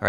All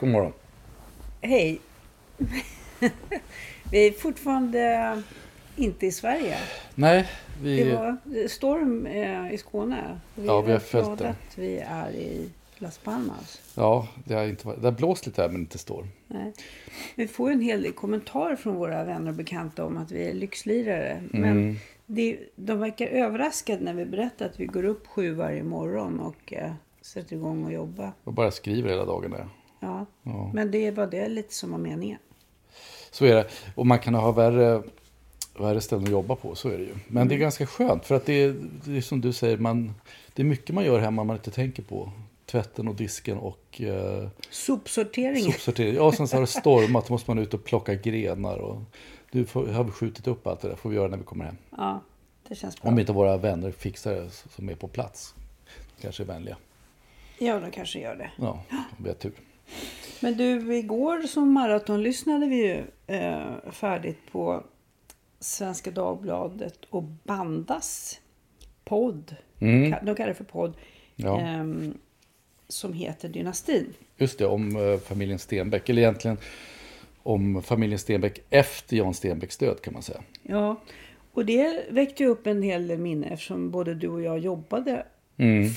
God morgon. Hej. Vi är fortfarande inte i Sverige. Nej, vi... Det var storm i Skåne. Vi har följt det. Vi är i Las Palmas. Ja, det har inte varit... Det har blåst lite här, men inte storm. Nej. Vi får en hel del kommentarer från våra vänner och bekanta om att vi är lyxlirare. Men de verkar överraskade när vi berättar att vi går upp 7 varje morgon och sätter igång och jobba. Och bara skriver hela dagen där. Ja, ja, men det var det lite som var meningen. Så är det. Och man kan ha värre ställen att jobba på, så är det ju. Men det är ganska skönt, för att det är som du säger, det är mycket man gör hemma man inte tänker på. Tvätten och disken och... Sopsorteringen. Ja, sen så har det stormat, då måste man ut och plocka grenar. Och nu har vi skjutit upp allt det där, får vi göra när vi kommer hem. Ja, det känns bra. Om inte våra vänner fixar det som är på plats. Kanske är vänliga. Ja, de kanske gör det. Ja, vi har tur. Men du, igår som maraton lyssnade vi ju färdigt på Svenska Dagbladet och Bandas podd. De kallar det för podd. Ja. Som heter Dynastin. Just det, om familjen Stenbeck. Eller egentligen om familjen Stenbeck efter Jan Stenbecks död, kan man säga. Ja, och det väckte ju upp en hel del minne eftersom både du och jag jobbade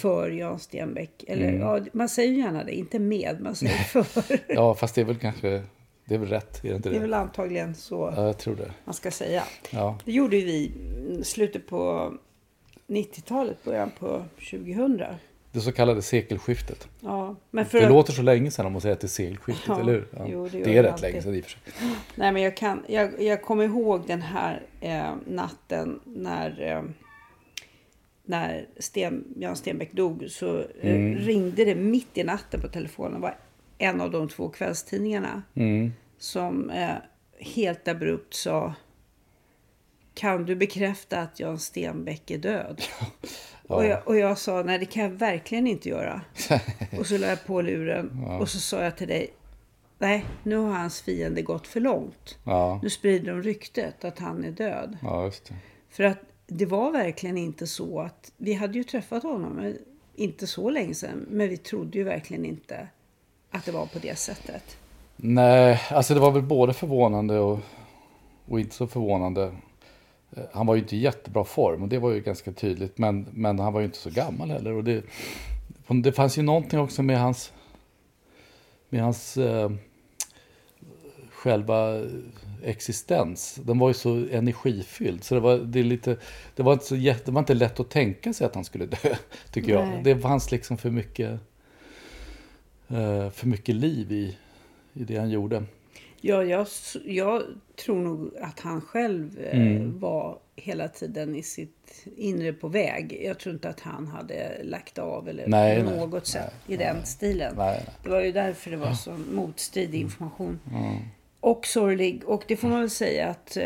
för Jan Stenbeck. Eller, ja, man säger ju gärna det, inte med, man säger för. Ja, fast det är väl kanske, det är väl rätt, är det inte det? Det är väl antagligen så, ja, jag tror det. Man ska säga. Ja. Det gjorde vi slutet på 90-talet, början på 2000. Det så kallade sekelskiftet. Ja, men för... Det låter så länge sedan om man säger att det är sekelskiftet, ja, eller hur? Ja, jo, det är rätt alltid. Länge sedan i och för sig. Nej, men jag kommer ihåg den här natten när Jan Stenbeck dog, så ringde det mitt i natten på telefonen. Det var en av de 2 kvällstidningarna som helt abrupt sa: kan du bekräfta att Jan Stenbeck är död? Ja. Och jag sa, nej, det kan jag verkligen inte göra. Och så lade jag på luren, ja. Och så sa jag till dig, nej, nu har hans fiende gått för långt. Ja. Nu sprider de ryktet att han är död. Ja, just det. För att det var verkligen inte så att... Vi hade ju träffat honom inte så länge sedan. Men vi trodde ju verkligen inte att det var på det sättet. Nej, alltså det var väl både förvånande och inte så förvånande. Han var ju inte i jättebra form och det var ju ganska tydligt. Men han var ju inte så gammal heller. Och det fanns ju någonting också med hans... själva existens. Den var ju så energifylld, så det var inte lätt att tänka sig att han skulle dö, tycker jag. Det fanns liksom för mycket liv i det han gjorde. Ja, jag tror nog att han själv var hela tiden i sitt inre på väg. Jag tror inte att han hade lagt av eller stilen. Nej. Det var ju därför det var så motstridig information. Och sorglig. Och det får man väl säga att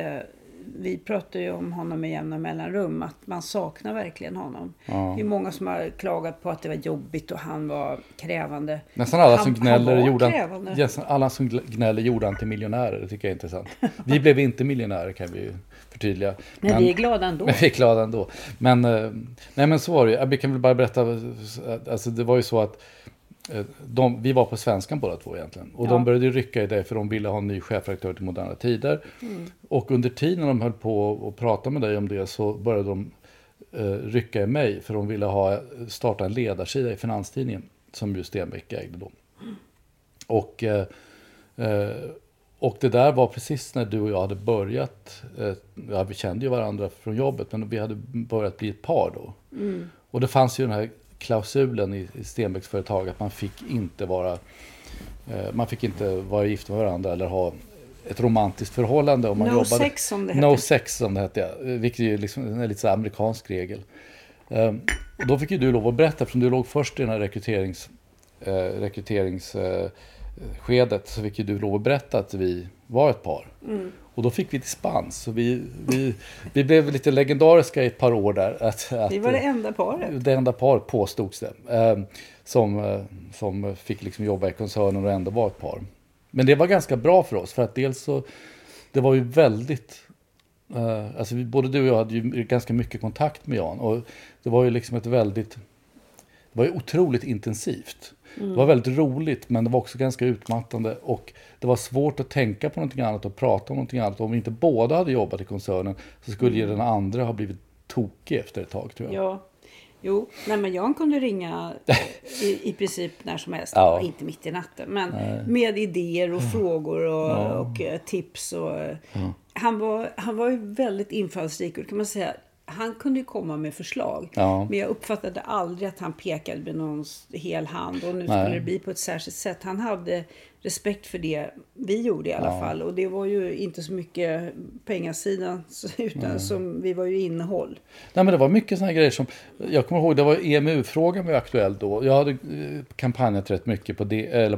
vi pratar ju om honom i jämna mellanrum, att man saknar verkligen honom. Ja. Det är många som har klagat på att det var jobbigt och han var krävande. Nästan alla som gnäller gjorde han till miljonärer, det tycker jag är intressant. Vi blev inte miljonärer, kan vi förtydliga. Men vi är glada ändå. Men vi är glada ändå. Men, nej, men så var det ju. Jag kan väl bara berätta, alltså det var ju så att vi var på Svenskan båda två egentligen. Och de började rycka i det för de ville ha en ny chefredaktör till Moderna Tider. Mm. Och under tiden de höll på och pratade med dig om det så började de rycka i mig. För de ville starta en ledarsida i Finanstidningen som ju Stenbeck ägde då. Mm. Och det där var precis när du och jag hade börjat. Vi kände ju varandra från jobbet, men vi hade börjat bli ett par då. Mm. Och det fanns ju den här klausulen i Stenbecks företag att man fick inte vara gift med varandra eller ha ett romantiskt förhållande om man jobbade. Sex som det hette. No sex som det hette, vilket är liksom en lite så amerikansk regel. Och då fick ju du lov att berätta, eftersom du låg först i den här rekryteringsskedet, så fick ju du lov att berätta att vi var ett par. Mm. Och då fick vi dispens. Så vi blev lite legendariska i ett par år där. Vi var det enda paret. Det enda paret påstods det. Som fick liksom jobba i koncernen och ändå var ett par. Men det var ganska bra för oss. För att dels så, det var ju väldigt... Alltså både du och jag hade ju ganska mycket kontakt med Jan. Och det var ju liksom det var ju otroligt intensivt. Mm. Det var väldigt roligt, men det var också ganska utmattande, och det var svårt att tänka på någonting annat och prata om någonting annat. Om vi inte båda hade jobbat i koncernen så skulle ju den andra ha blivit tokig efter ett tag, tror jag. Ja, jo. Nej, men Jan kunde ringa i princip när som helst, ja. Inte mitt i natten, men med idéer och frågor och tips. Och, han var ju väldigt infallsrik, kan man säga. Han kunde ju komma med förslag, men jag uppfattade aldrig att han pekade med någons hel hand och nu skulle det bli på ett särskilt sätt. Han hade respekt för det vi gjorde i alla fall, och det var ju inte så mycket pengasidan utan som vi var ju innehåll. Nej, men det var mycket såna här grejer som, jag kommer ihåg, det var EMU-frågan var aktuell då. Jag hade kampanjat rätt mycket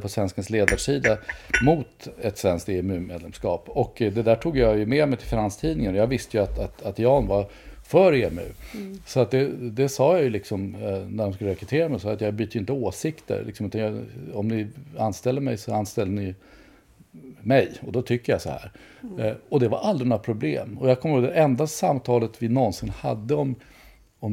på Svenskans ledarsida mot ett svenskt EMU-medlemskap, och det där tog jag ju med mig till Finanstidningen. Jag visste ju att Jan var för EMU. Mm. Så att det sa jag ju liksom när de skulle rekrytera mig, så att jag byter ju inte åsikter. Liksom, utan om ni anställer mig så anställer ni mig, och då tycker jag så här. Mm. Och det var aldrig några problem. Och jag kommer ihåg det enda samtalet vi någonsin hade om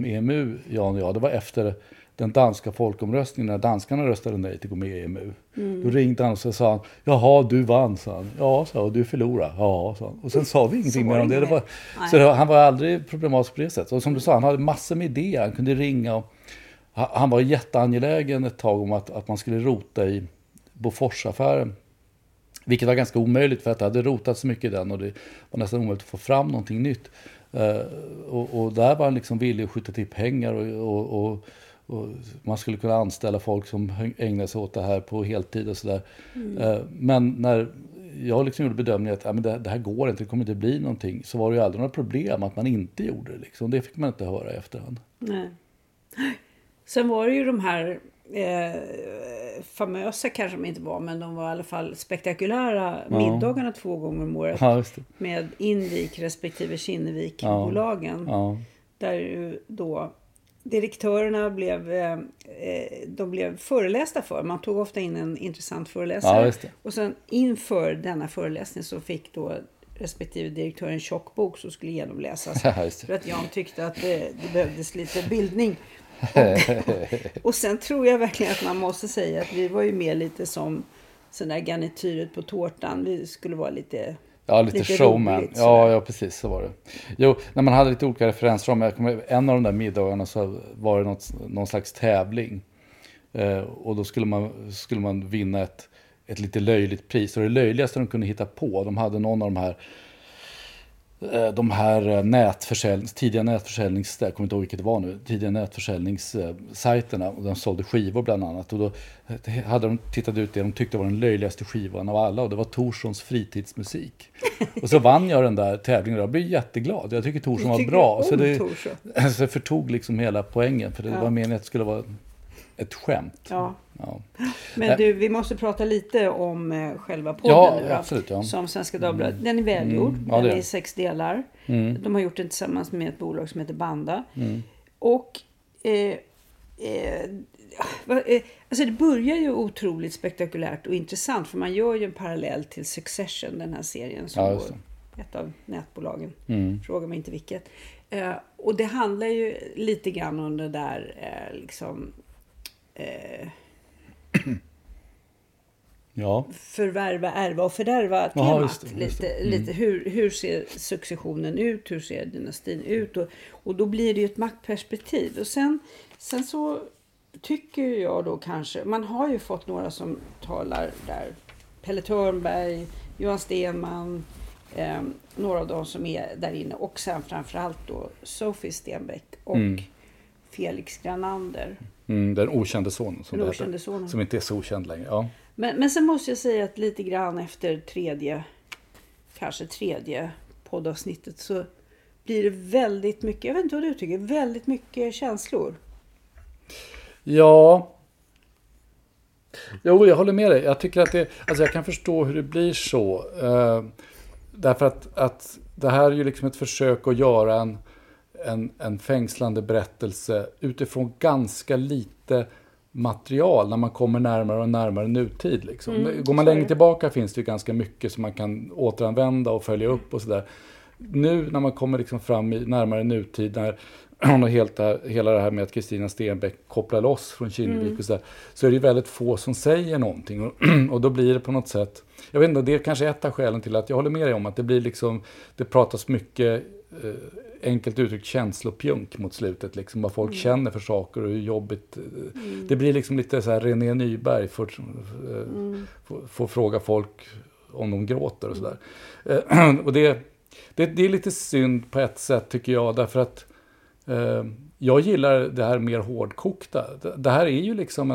EMU, Jan och jag, det var efter den danska folkomröstningen när danskarna röstade nej till att gå med i EMU. Mm. Då ringde han och så sa han, jaha, du vann, sa han. Ja, sa han, du förlorade. Ja, sa han. Och sen sa vi ingenting mer om det. Han var aldrig problematisk på det sättet. Och som du sa, han hade massor med idéer. Han kunde ringa. Och han var jätteangelägen ett tag om att man skulle rota i Boforsaffären. Vilket var ganska omöjligt, för att det hade rotat så mycket i den. Och det var nästan omöjligt att få fram någonting nytt. Och där var han liksom villig att skjuta till pengar och man skulle kunna anställa folk som ägnar sig åt det här på heltid och sådär. Mm. Men när jag liksom gjorde bedömningen att det här går inte, det kommer inte bli någonting, så var det ju aldrig några problem att man inte gjorde det. Liksom. Det fick man inte höra i efterhand. Nej. Sen var det ju de här famösa, kanske de inte var, men de var i alla fall spektakulära middagarna 2 gånger om året. Ja, just det. Med Invik respektive Kinnevik-bolagen. Ja. Där ju då direktörerna blev förelästa för. Man tog ofta in en intressant föreläsare. Ja, och sen inför denna föreläsning så fick då respektive direktören en tjock bok som skulle genomläsas. Ja, för att Jan tyckte att det behövdes lite bildning. Och sen tror jag verkligen att man måste säga att vi var ju mer lite som sån där garnityret på tårtan. Vi skulle vara lite... Ja, lite showman. Ja, precis, så var det. Jo, när man hade lite olika referenser om, en av de där middagarna så var det någon slags tävling. Och då skulle man vinna ett lite löjligt pris. Och det löjligaste de kunde hitta på, de hade någon av de här tidiga nätförsäljningssajterna, jag kommer inte ihåg vilket det var nu, tidiga nätförsäljningssajterna, och de sålde skivor bland annat, och då hade de tittat ut det de tyckte var den löjligaste skivan av alla, och det var Torssons fritidsmusik. Och så vann jag den där tävlingen, och jag blev jätteglad. Jag tycker Torsson var bra, så det förtog liksom hela poängen, för det var meningen att det skulle vara ett skämt. Ja. Ja. Men du, vi måste prata lite om själva podden nu då, absolut, som Svenska Dagbladet. Den är välgjord, den är i 6 delar. Mm. De har gjort den tillsammans med ett bolag som heter Banda. Mm. Och alltså det börjar ju otroligt spektakulärt och intressant, för man gör ju en parallell till Succession, den här serien som går, ett av nätbolagen, frågar mig inte vilket. Och det handlar ju lite grann om det där liksom förvärva, ärva och fördärva temat. Aha, just det. Lite hur ser successionen ut, hur ser dynastin ut, och då blir det ju ett maktperspektiv. Och sen så tycker jag då kanske, man har ju fått några som talar där, Pelle Törnberg, Johan Stenman, några av dem som är där inne, och sen framförallt då Sophie Stenbeck och Felix Granander. Den okände sonen, som inte är så okänd längre. Ja. Men sen måste jag säga att lite grann efter tredje poddavsnittet så blir det väldigt mycket, jag vet inte vad du tycker, väldigt mycket känslor. Ja. Jo, jag håller med dig. Jag tycker att det, alltså jag kan förstå hur det blir så. Därför att det här är ju liksom ett försök att göra en fängslande berättelse utifrån ganska lite material när man kommer närmare och närmare nutid. Liksom. Går man längre tillbaka finns det ju ganska mycket som man kan återanvända och följa upp och sådär. Nu när man kommer liksom fram i närmare nutid, när och hela det här med att Kristina Stenbeck kopplar loss från Kinnevik och sådär, så är det väldigt få som säger någonting, och då blir det på något sätt, jag vet inte, det är kanske ett av skälen till att jag håller med dig om att det blir liksom, det pratas mycket enkelt uttryckt känslopjunk mot slutet, liksom vad folk känner för saker och hur jobbigt det blir, liksom lite så här Renée Nyberg får fråga folk om de gråter och sådär, och det är lite synd på ett sätt tycker jag, därför att jag gillar det här mer hårdkokta. Det här är ju liksom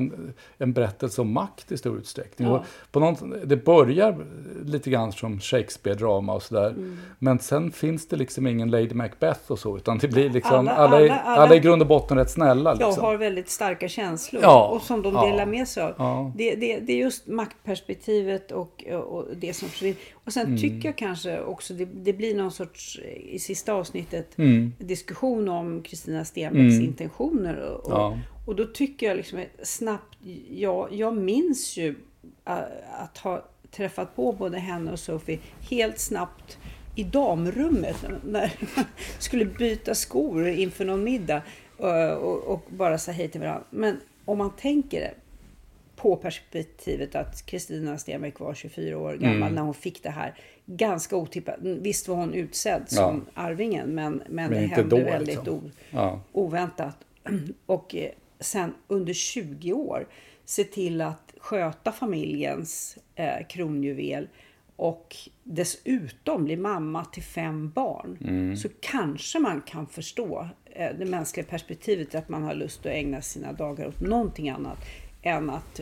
en berättelse om makt i stor utsträckning. Ja. Det börjar lite grann som Shakespeare-drama och sådär. Mm. Men sen finns det liksom ingen Lady Macbeth och så, utan det blir liksom alla i grund och botten rätt snälla. Liksom. Jag har väldigt starka känslor och som de delar med sig av. Ja. Det är just maktperspektivet och det som försvinner. Och sen tycker jag kanske också det blir någon sorts, i sista avsnittet, diskussion om Kristina Stenbecks intentioner och då tycker jag liksom snabbt, jag minns ju att ha träffat på både henne och Sophie helt snabbt i damrummet när man skulle byta skor inför någon middag och bara säga hej till varandra. Men om man tänker det på perspektivet att Kristina Stenbeck var 24 år gammal när hon fick det här, ganska otippat. Visst var hon utsedd som arvingen, men det hände då, väldigt liksom. Oväntat. Och sen under 20 år se till att sköta familjens kronjuvel och dessutom bli mamma till 5 barn. Så kanske man kan förstå det mänskliga perspektivet, att man har lust att ägna sina dagar åt någonting annat än att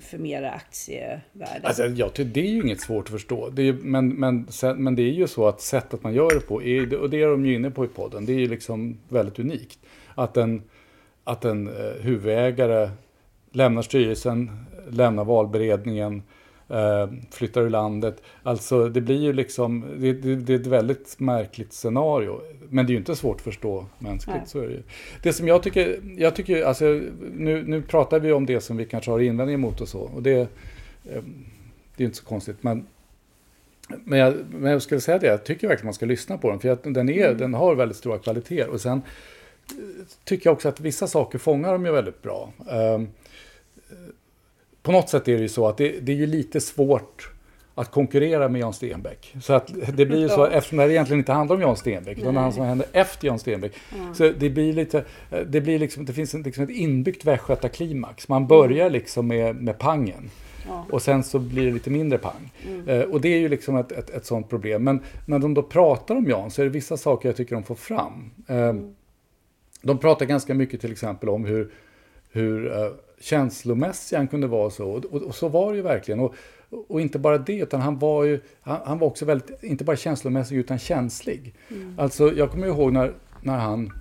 förmera aktievärden. Alltså, det är ju inget svårt att förstå. Det är, men det är ju så att sättet man gör det på, och det är de ju inne på i podden, det är ju liksom väldigt unikt. Att en huvudägare lämnar styrelsen, lämnar valberedningen, flyttar ur landet. Alltså det blir ju liksom, det är ett väldigt märkligt scenario. Men det är ju inte svårt att förstå mänskligt. Så är det ju. Det som jag tycker alltså, nu pratar vi om det som vi kanske har invändningar mot och så. Och det är inte så konstigt. Men jag skulle säga det, jag tycker verkligen man ska lyssna på den. För att den har väldigt stora kvaliteter. Och sen tycker jag också att vissa saker fångar dem ju väldigt bra. På något sätt är det ju så att det är ju lite svårt att konkurrera med Jan Stenbeck. Så att det blir ju så, eftersom det här egentligen inte handlar om Jan Stenbeck, utan han som hände efter Jan Stenbeck. Ja. Så det blir lite, det finns liksom ett inbyggt västgötaklimax. Man börjar liksom med pangen. Ja. Och sen så blir det lite mindre pang. Och det är ju liksom ett sånt problem. Men när de då pratar om Jan så är det vissa saker jag tycker de får fram. De pratar ganska mycket till exempel om hur känslomässigt han kunde vara så. Och så var det ju verkligen. Och inte bara det, utan han var också väldigt, inte bara känslomässig utan känslig. Alltså jag kommer ihåg när han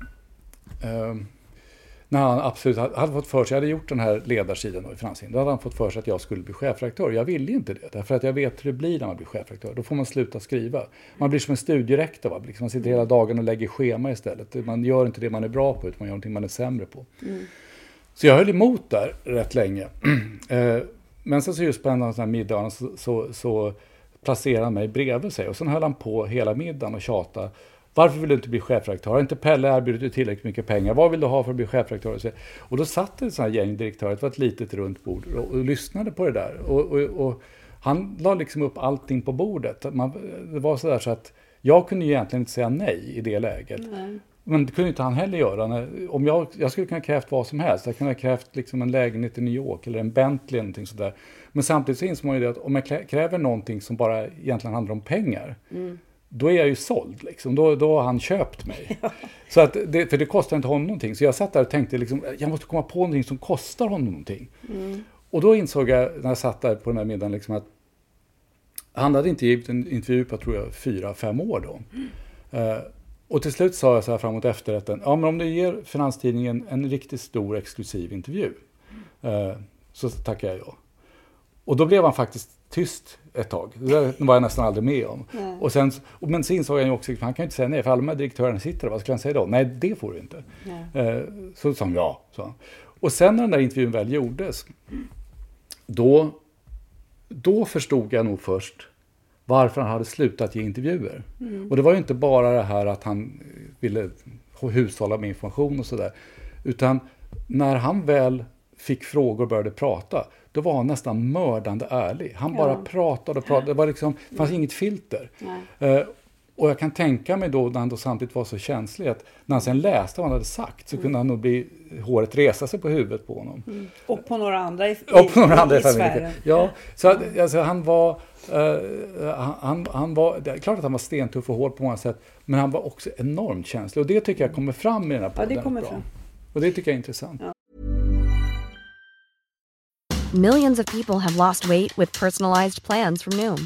när han absolut hade fått för sig, jag hade gjort den här ledarsidan i Finanstidningen, då hade han fått för sig att jag skulle bli chefredaktör. Jag ville inte det, därför att jag vet hur det blir när man blir chefredaktör. Då får man sluta skriva. Man blir som en studierektor, va? Man sitter hela dagen och lägger schema istället. Man gör inte det man är bra på, utan man gör någonting man är sämre på. Mm. Så jag höll emot där rätt länge. Men sen så just på en av de här middagarna så placerade han mig bredvid sig. Och sen höll han på hela middagen och tjata. Varför vill du inte bli chefredaktör? Har inte Pelle erbjudit dig tillräckligt mycket pengar? Vad vill du ha för att bli chefredaktör? Och då satt en sån här gängdirektör, det var ett litet runt bord, och lyssnade på det där. Och han la liksom upp allting på bordet. Det var sådär så att jag kunde ju egentligen inte säga nej i det läget. Nej. Men det kunde inte han heller göra. Om jag skulle kunna krävt vad som helst. Jag kunde ha krävt liksom en lägenhet i New York eller en Bentley eller någonting sådär. Men samtidigt så insåg man ju det att om jag kräver någonting som bara egentligen handlar om pengar, då är jag ju såld. Liksom. Då har han köpt mig. Ja. Så att för det kostar inte honom någonting. Så jag satt där och tänkte liksom, jag måste komma på någonting som kostar honom någonting. Mm. Och då insåg jag när jag satt där på den här middagen liksom att han hade inte givit en intervju på, tror jag, 4-5 år då. Mm. Och till slut sa jag så här framåt efterrätten, ja men om du ger Finanstidningen en riktigt stor exklusiv intervju, så tackar jag ja. Och då blev han faktiskt tyst ett tag. Det var jag nästan aldrig med om. Nej. Och sen, men sen insåg jag ju också, han kan ju inte säga nej, för alla de här direktörerna sitter, vad ska han säga då? Nej, det får du inte. Så sa han ja. Så. Och sen när den där intervjun väl gjordes, då förstod jag nog först varför han hade slutat ge intervjuer. Mm. Och det var ju inte bara det här att han ville hushålla med information och sådär. Utan när han väl fick frågor och började prata, då var han nästan mördande ärlig. Han bara pratade och pratade. Det var liksom, fanns inget filter. Och jag kan tänka mig då, när han då samtidigt var så känslig, att när han sen läste vad han hade sagt, så kunde han nog bli, håret resa sig på huvudet på honom. Mm. Och på några andra i sfären. Ja, så alltså, han var... han var, det är klart att han var stentuff och hård på många sätt, men han var också enormt känslig, och det tycker jag kommer fram i den här podden. Ja, det kommer fram. Och det tycker jag är intressant. Ja. Millions of people have lost weight with personalized plans from Noom,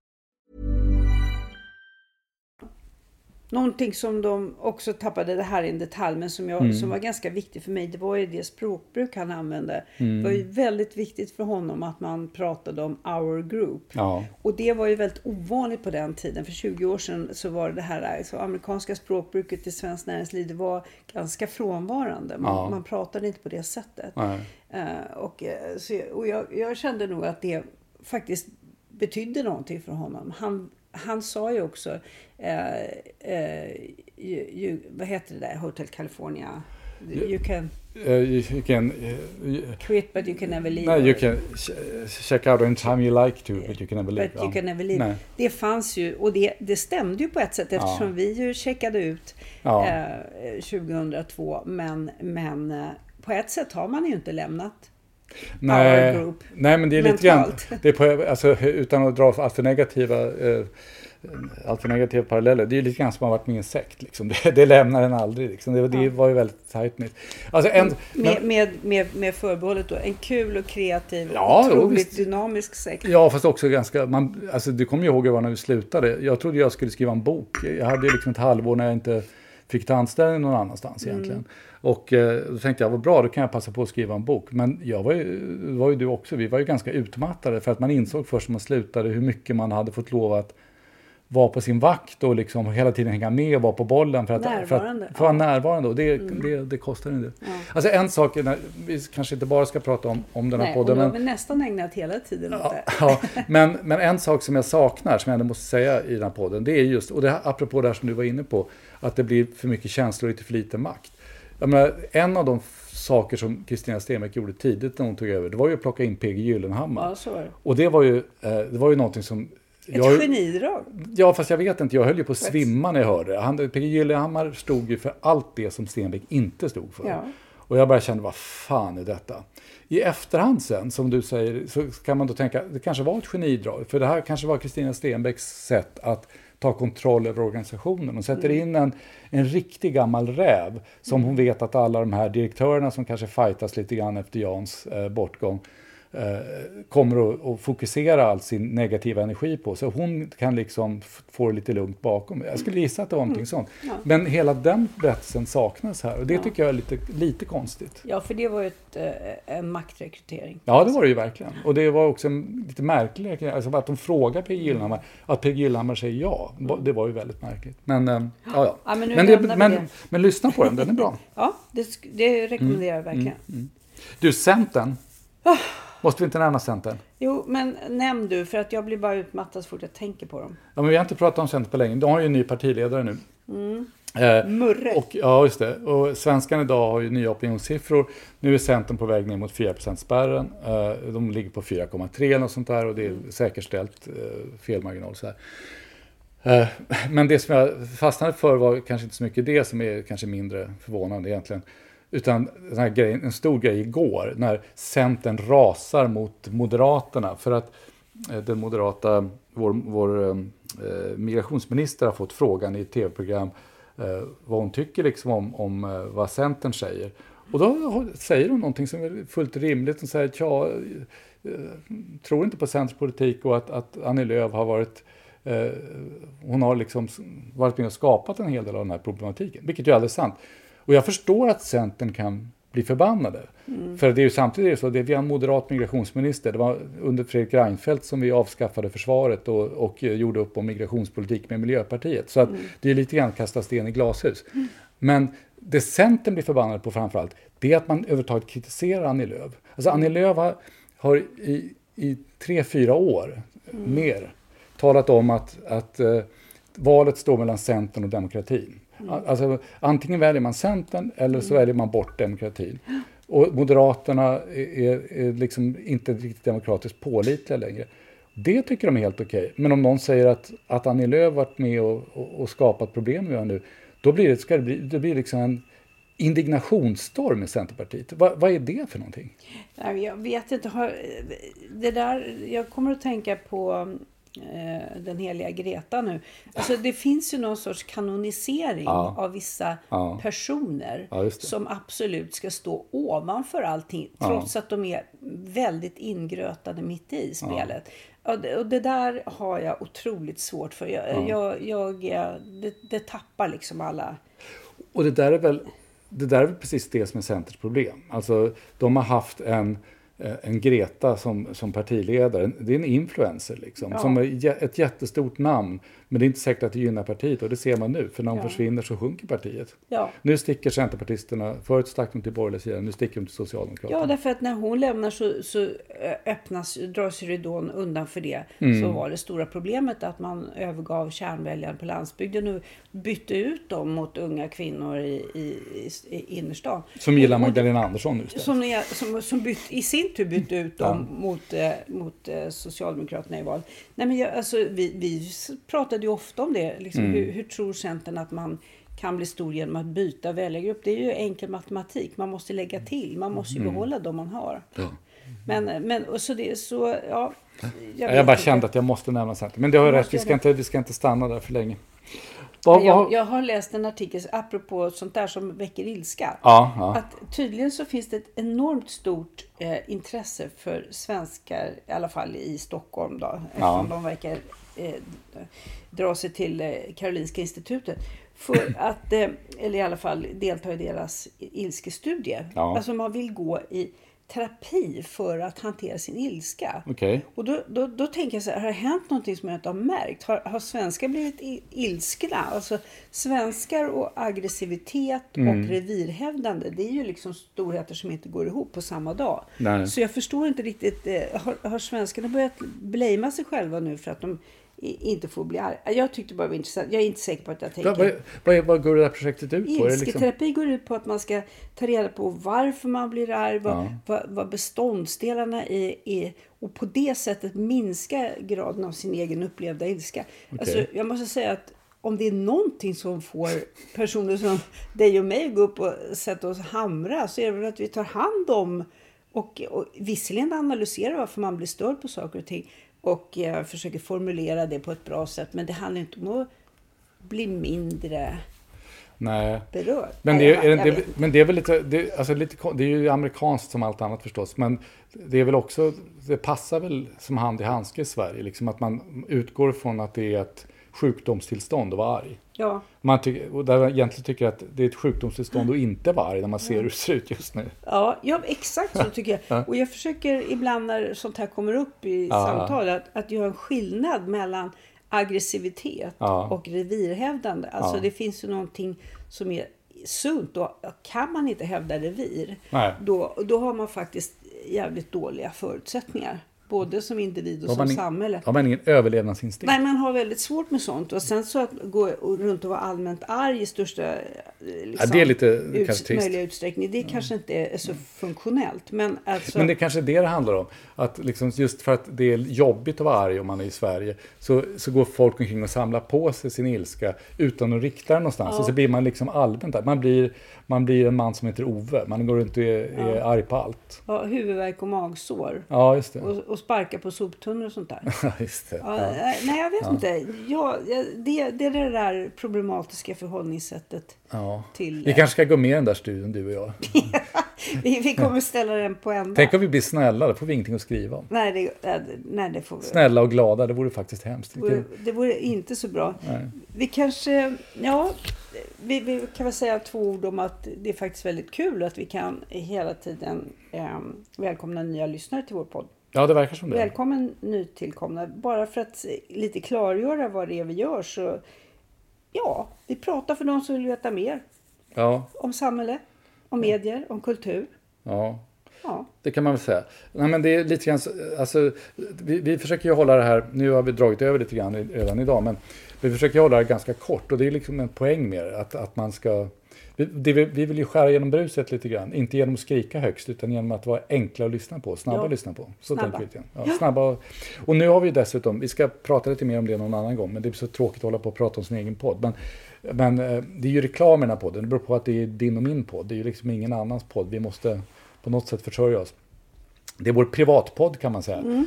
Någonting som de också tappade, det här i en detalj, men som var ganska viktigt för mig, det var ju det språkbruk han använde. Det var ju väldigt viktigt för honom att man pratade om our group. Ja. Och det var ju väldigt ovanligt på den tiden. För 20 år sedan så var det här, alltså, amerikanska språkbruket i svensk näringsliv, det var ganska frånvarande. Man pratade inte på det sättet. Jag kände nog att det faktiskt betydde någonting för honom. Han sa ju också, vad heter det där, Hotel California? You can quit but you can never leave. Nej, you can check out in time you like to but you can never leave. Det fanns ju, och det stämde ju på ett sätt, eftersom vi ju checkade ut 2002, men på ett sätt har man ju inte lämnat. Nej, men det är lite grann, det är på, alltså, utan att dra allt för negativa paralleller, det är lite grann som har varit med en sekt liksom. Det lämnar den aldrig liksom. Det var ju väldigt tajt nytt, alltså, med förbehållet då, en kul och kreativ, otroligt dynamisk sekt. Ja, fast också ganska, alltså, du kommer ju ihåg när vi slutade, jag trodde jag skulle skriva en bok. Jag hade ju liksom ett halvår när jag inte fick ta anställning någon annanstans egentligen. Och då tänkte jag, vad bra, då kan jag passa på att skriva en bok. Men jag var ju du också, vi var ju ganska utmattade, för att man insåg först när man slutade hur mycket man hade fått lov att vara på sin vakt och liksom hela tiden hänga med och vara på bollen för att vara närvarande, och det kostar en del. Ja. Alltså en sak, vi kanske inte bara ska prata om den här podden. Nej, men nästan ägnat hela tiden åt det. Ja, men en sak som jag saknar, som jag ändå måste säga i den här podden, det är just, och det här, apropå det här som du var inne på, att det blir för mycket känslor och lite för lite makt. Jag menar, en av de saker som Kristina Stenbeck gjorde tidigt när hon tog över, det var ju att plocka in Per Gyllenhammar. Ja, så var det. Och det var ju någonting som... Ett genidrag. Ja, fast jag vet inte. Jag höll ju på att svimma när jag hörde det. Per Gyllenhammar stod ju för allt det som Stenbeck inte stod för. Ja. Och jag bara kände, vad fan är detta? I efterhand sen, som du säger, så kan man då tänka, det kanske var ett genidrag. För det här kanske var Kristina Stenbecks sätt att ta kontroll över organisationen. Hon sätter in en riktig gammal räv som hon vet att alla de här direktörerna som kanske fightas lite grann efter Jans bortgång kommer att fokusera all sin negativa energi på. Så hon kan liksom få det lite lugnt bakom. Jag skulle gissa att det var någonting sånt. Ja. Men hela den berättelsen saknas här. Och det tycker jag är lite konstigt. Ja, för det var ju en maktrekrytering. Ja, det var det ju verkligen. Och det var också en lite märklig... Alltså att de frågar Per Gyllenhammar. Att Per Gyllenhammar säger ja. Det var ju väldigt märkligt. Men, ja. Ja, men lyssna på den. Den är bra. Ja, det rekommenderar jag verkligen. Du, Centern. Oh. Måste vi inte nämna Centern? Jo, men nämn du, för att jag blir bara utmattad så fort jag tänker på dem. Ja, men vi har inte pratat om Centern på länge. De har ju en ny partiledare nu. Murre. Och, ja, just det. Och Svenskan idag har ju nya opinionssiffror. Nu är Centern på väg ner mot 4%-spärren. De ligger på 4,3 och sånt där. Och det är säkerställt felmarginal så här. Men det som jag fastnade för var kanske inte så mycket det som är kanske mindre förvånande egentligen. Utan den här grejen, en stor grej igår när Centern rasar mot Moderaterna för att den moderata, vår migrationsminister har fått frågan i ett tv-program vad hon tycker liksom om vad Centern säger. Och då säger hon någonting som är fullt rimligt. Hon säger att jag tror inte på Centerns politik och att Annie Lööf har varit... Hon har liksom varit med och skapat en hel del av den här problematiken, vilket ju är alldeles sant. Och jag förstår att Centern kan bli förbannade. För det är ju samtidigt så, vi har en moderat migrationsminister. Det var under Fredrik Reinfeldt som vi avskaffade försvaret och gjorde upp om migrationspolitik med Miljöpartiet. Så att det är lite grann kasta sten i glashus. Men det Centern blir förbannade på framförallt, det är att man överhuvudtaget kritiserar Annie Lööf. Alltså Annie Lööf har i 3-4 år mer talat om att valet står mellan Centern och demokratin. Alltså, antingen väljer man Centern eller så väljer man bort demokratin. Och Moderaterna är liksom inte riktigt demokratiskt pålitliga längre. Det tycker de är helt okej. Men om någon säger att Annie Lööf varit med och skapat problem vi har nu, då blir det blir liksom en indignationsstorm i Centerpartiet. Vad är det för någonting? Jag vet inte. Jag kommer att tänka på... den heliga Greta nu. Alltså det finns ju någon sorts kanonisering av vissa personer som absolut ska stå ovanför allting trots att de är väldigt ingrötade mitt i spelet. Och det där har jag otroligt svårt för. Det tappar liksom alla. Och det där är väl precis det som är Centerns problem. Alltså de har haft en Greta som partiledare. Det är en influencer liksom. Som är ett jättestort namn. Men det är inte säkert att det gynnar partiet. Och det ser man nu. För när de försvinner så sjunker partiet. Ja. Nu sticker centerpartisterna. Förut stack de till borgerliga sidan. Nu sticker de till Socialdemokraterna. Ja, därför att när hon lämnar så dras ridån undan för det. Så var det stora problemet att man övergav kärnväljaren på landsbygden. Och bytte ut dem mot unga kvinnor i innerstan. Som gillar Magdalena Andersson nu. Som bytte i sin tur bytte ut dem mot Socialdemokraterna i val. Nej, men vi pratade ju ofta om det. Liksom, hur tror Centern att man kan bli stor genom att byta väljargrupp? Det är ju enkel matematik. Man måste lägga till. Man måste ju behålla dem man har. Ja. Jag bara kände att jag måste nämna Centern. Men det har jag rätt. Vi ska inte stanna där för länge. Jag har läst en artikel apropå sånt där som väcker ilska. Att tydligen så finns det ett enormt stort intresse för svenskar, i alla fall i Stockholm då, eftersom de verkar dra sig till Karolinska institutet för att, eller i alla fall delta i deras ilskestudie. Alltså man vill gå i terapi för att hantera sin ilska. Okay. Och då tänker jag så här, har det hänt någonting som jag inte har märkt? Har svenskar blivit ilskna? Alltså svenskar och aggressivitet och revirhävdande, det är ju liksom storheter som inte går ihop på samma dag. Nej. Så jag förstår inte riktigt, har svenskarna börjat blamea sig själva nu för att de inte får bli arg? Jag tyckte bara det var intressant. Jag är inte säker på att jag tänker. Vad går det här projektet ut på? Ilsketerapi går ut på att man ska ta reda på varför man blir arg, vad beståndsdelarna är och på det sättet minska graden av sin egen upplevda ilska. Okay. Alltså, jag måste säga att om det är någonting som får personer som dig och mig gå upp och sätta oss hamra, så är det väl att vi tar hand om och visserligen analyserar varför man blir störd på saker och ting. Och jag försöker formulera det på ett bra sätt. Men det handlar inte om att bli mindre berörd. Men det är väl lite, det är ju amerikanskt som allt annat förstås. Men det är väl också, det passar väl som hand i handske i Sverige. Liksom att man utgår från att det är ett sjukdomstillstånd att vara arg. Ja. Och där egentligen tycker jag att det är ett sjukdomstillstånd att inte vara arg när man ser hur det ser ut just nu. Ja, exakt så tycker jag. Och jag försöker ibland när sånt här kommer upp i samtal att göra en skillnad mellan aggressivitet och revirhävdande. Alltså det finns ju någonting som är sunt och kan man inte hävda revir, då har man faktiskt jävligt dåliga förutsättningar. Både som individ och som samhälle. Har man ingen överlevnadsinstinkt? Nej, man har väldigt svårt med sånt. Och sen så att gå runt och vara allmänt arg i största det är lite möjliga utsträckning. Det kanske inte är så funktionellt. Men det är kanske det handlar om. Att liksom just för att det är jobbigt att vara arg om man är i Sverige. Så går folk omkring och samlar på sig sin ilska utan att rikta den någonstans. Ja. Och så blir man liksom allmänt arg. Man blir en man som heter Ove. Man går runt och är arg på allt. Ja, huvudvärk och magsår. Ja, just det. Och sparka på soptunnor och sånt där. Just det. Ja. Nej, jag vet inte. Det är det där problematiska förhållningssättet till... Vi kanske ska gå med i den där studien, du och jag. Vi kommer ställa den på ända. Tänk om vi blir snälla, då får vi ingenting att skriva om. Nej, det får vi. Snälla och glada, det vore faktiskt hemskt. Det vore inte så bra. Nej. Vi kanske... Vi kan väl säga två ord om att det är faktiskt väldigt kul att vi kan hela tiden välkomna nya lyssnare till vår podd. Ja, det verkar som det. Välkommen nytillkomna. Bara för att lite klargöra vad det är vi gör så... Ja, vi pratar för de som vill veta mer. Ja. Om samhälle, om medier, om kultur. Ja, det kan man väl säga. Nej, men det är lite grann... Alltså, vi försöker ju hålla det här... Nu har vi dragit över lite grann redan idag, men vi försöker hålla det ganska kort. Och det är liksom en poäng med det, att man ska... Vi vill ju skära genom bruset lite grann. Inte genom att skrika högst utan genom att vara enkla att lyssna på. Snabba att lyssna på. Så tänker vi igen. Ja, snabba. Och nu har vi dessutom, vi ska prata lite mer om det någon annan gång. Men det är så tråkigt att hålla på och prata om sin egen podd. Men det är ju reklam i den här podden. Det beror på att det är din och min podd. Det är ju liksom ingen annans podd. Vi måste på något sätt försörja oss. Det är vår privatpodd kan man säga.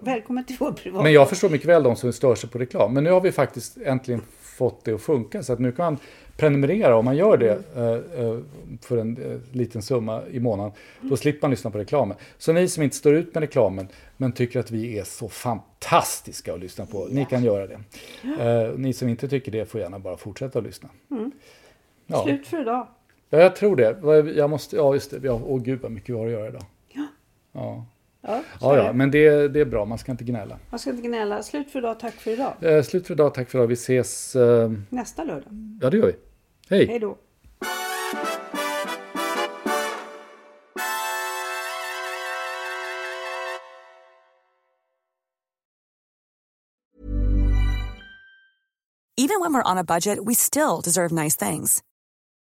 Välkommen till vår privatpodd. Men jag förstår mycket väl de som stör sig på reklam. Men nu har vi faktiskt äntligen fått det att funka. Så att nu kan man prenumerera om man gör det för en liten summa i månaden. Då slipper man lyssna på reklamen. Så ni som inte står ut med reklamen men tycker att vi är så fantastiska att lyssna på. Ni kan göra det. Ni som inte tycker det får gärna bara fortsätta att lyssna. Slut för idag. Ja, jag tror det. Jag måste, just det. Åh gud vad mycket vi har att göra idag. Ja, men det är bra. Man ska inte gnälla. Slut för idag, tack för idag. Vi ses... Nästa lördag. Ja, det gör vi. Hej. Hej då. Even when we're on a budget, we still deserve nice things.